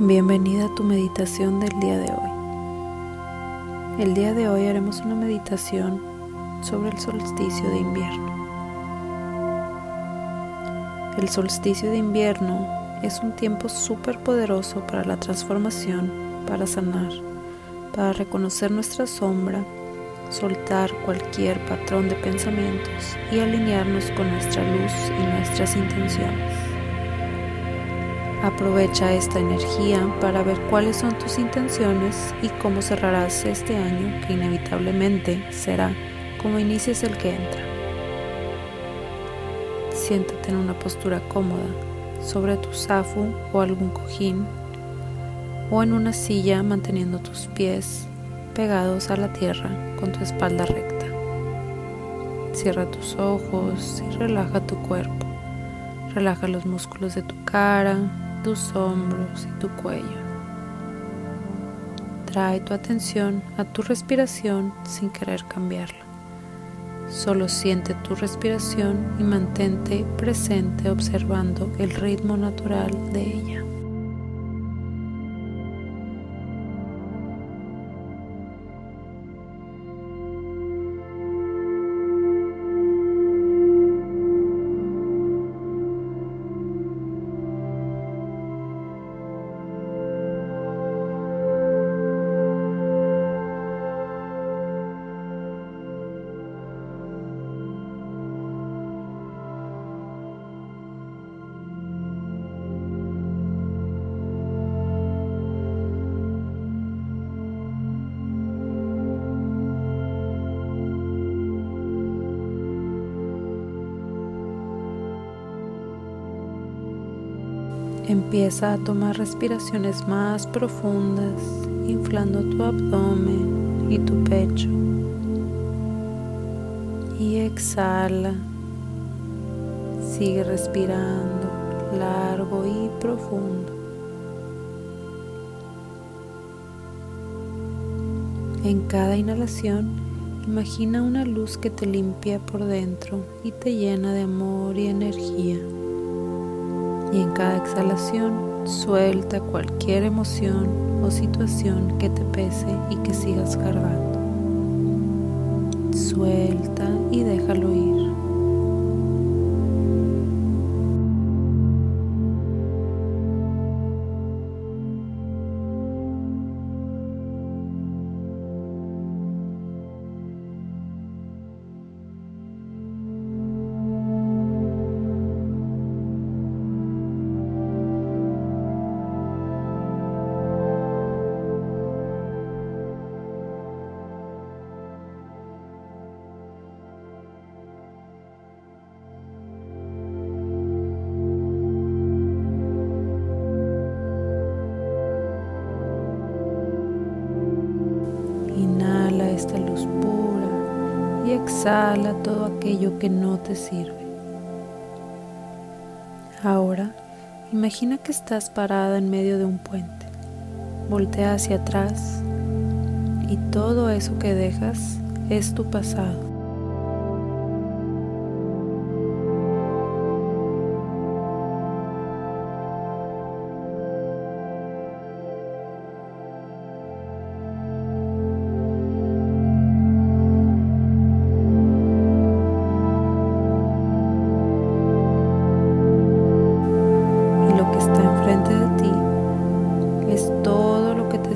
Bienvenida a tu meditación del día de hoy. El día de hoy haremos una meditación sobre el solsticio de invierno. El solsticio de invierno es un tiempo súper poderoso para la transformación, para sanar, para reconocer nuestra sombra, soltar cualquier patrón de pensamientos y alinearnos con nuestra luz y nuestras intenciones. Aprovecha esta energía para ver cuáles son tus intenciones y cómo cerrarás este año que inevitablemente será como inicies el que entra. Siéntate en una postura cómoda sobre tu zafu o algún cojín o en una silla manteniendo tus pies pegados a la tierra con tu espalda recta. Cierra tus ojos y relaja tu cuerpo. Relaja los músculos de tu cara, tus hombros y tu cuello. Trae tu atención a tu respiración sin querer cambiarla. Solo siente tu respiración y mantente presente observando el ritmo natural de ella. Empieza a tomar respiraciones más profundas, inflando tu abdomen y tu pecho. Y exhala. Sigue respirando largo y profundo. En cada inhalación, imagina una luz que te limpia por dentro y te llena de amor y energía. Y en cada exhalación, suelta cualquier emoción o situación que te pese y que sigas cargando. Suelta y déjalo ir. Esta luz pura y exhala todo aquello que no te sirve. Ahora, imagina que estás parada en medio de un puente. Voltea hacia atrás y todo eso que dejas es tu pasado.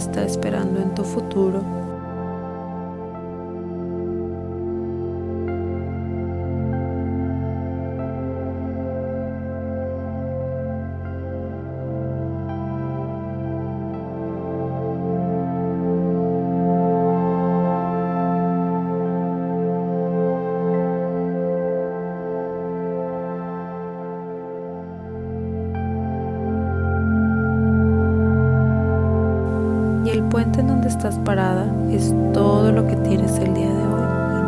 Está esperando en tu futuro. El puente en donde estás parada es todo lo que tienes el día de hoy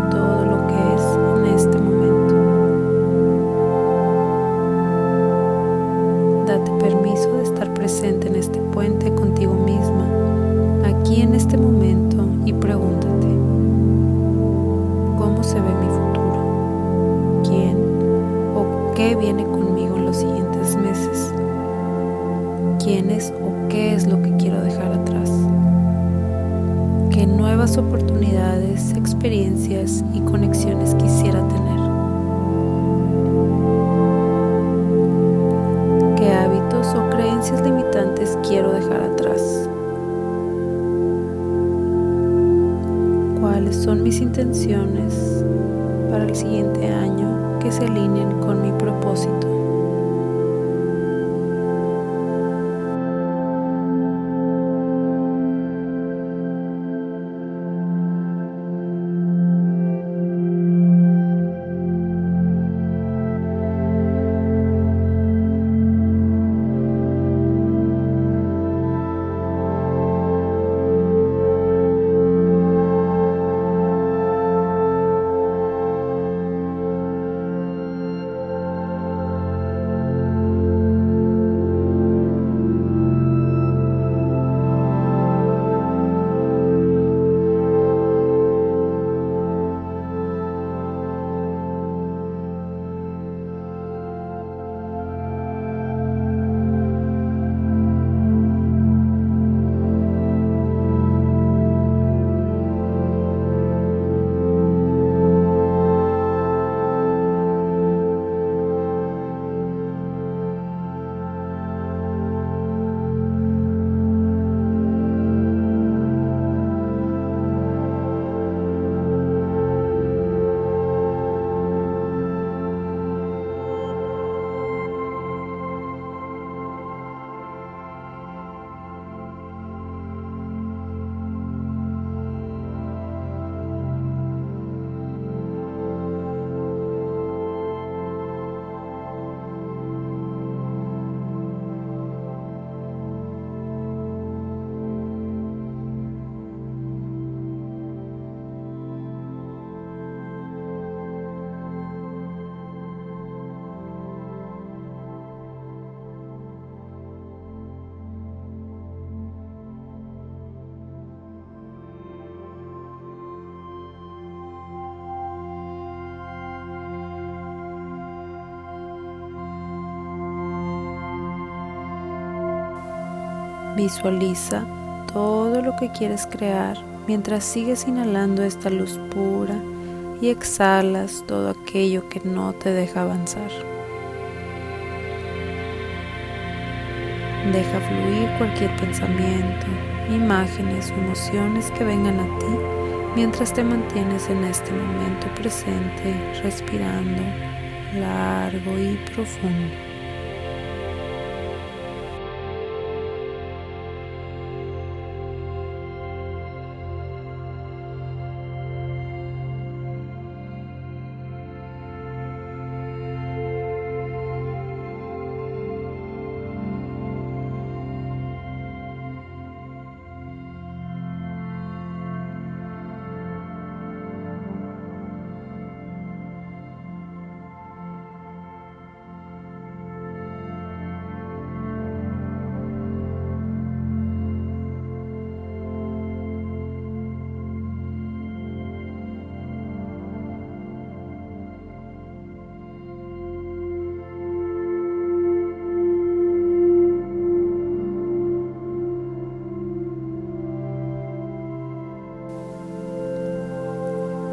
y todo lo que es en este momento. Date permiso de estar presente en este puente contigo misma, aquí en este momento, y pregúntate: ¿cómo se ve mi futuro? ¿Quién o qué viene conmigo en los siguientes meses? quién es o qué es lo que quiero dejar atrás. Qué nuevas oportunidades, experiencias y conexiones quisiera tener. Qué hábitos o creencias limitantes quiero dejar atrás. Cuáles son mis intenciones para el siguiente año que se alineen con mi propósito. Visualiza todo lo que quieres crear mientras sigues inhalando esta luz pura y exhalas todo aquello que no te deja avanzar. Deja fluir cualquier pensamiento, imágenes o emociones que vengan a ti mientras te mantienes en este momento presente, respirando largo y profundo.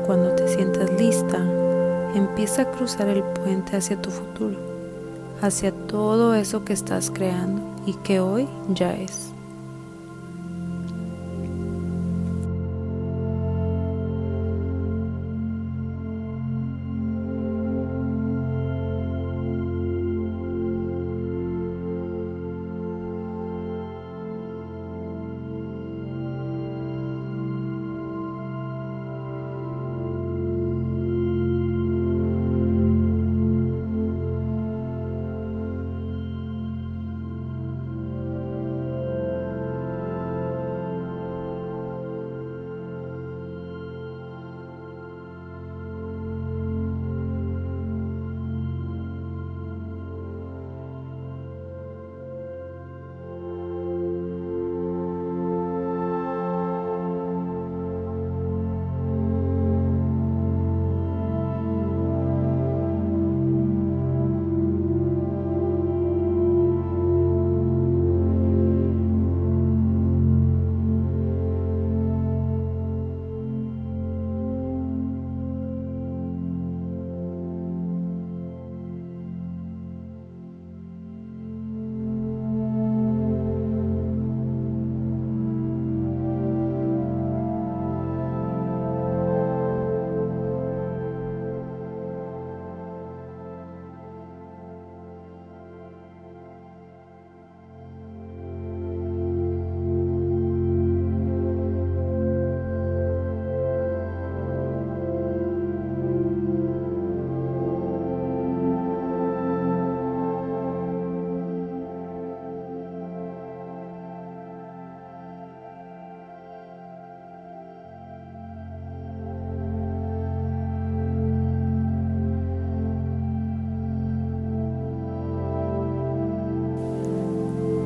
Cuando te sientas lista, empieza a cruzar el puente hacia tu futuro, hacia todo eso que estás creando y que hoy ya es.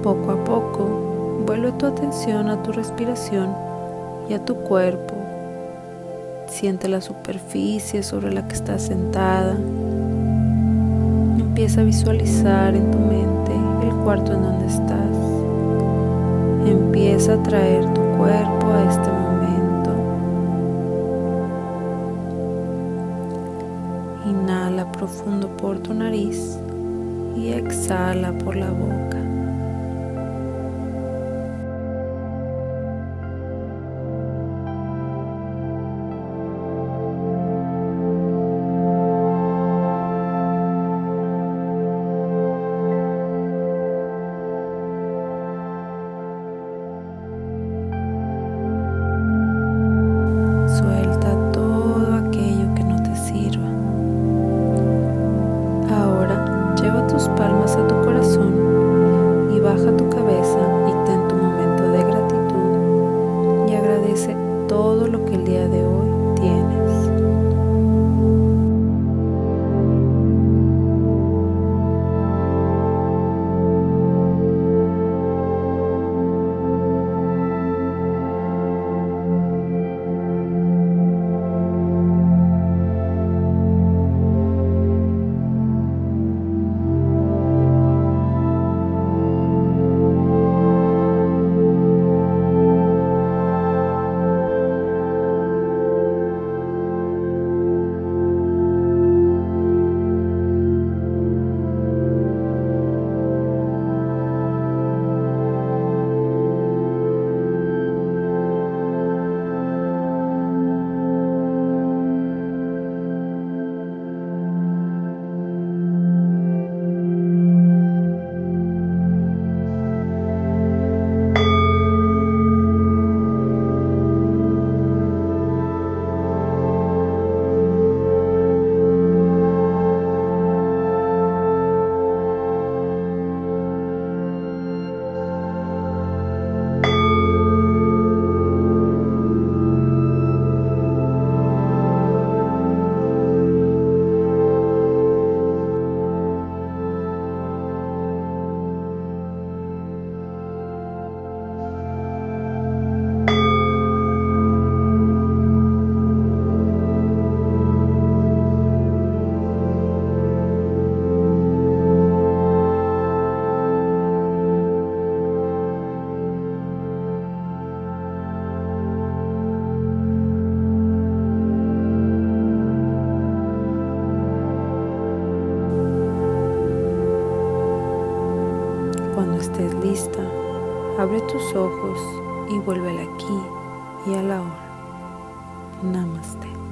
Poco a poco, vuelve tu atención a tu respiración y a tu cuerpo. Siente la superficie sobre la que estás sentada. Empieza a visualizar en tu mente el cuarto en donde estás. Empieza a traer tu cuerpo a este momento. Inhala profundo por tu nariz y exhala por la boca. Estés lista, abre tus ojos y vuelve al aquí y a la hora. Namaste.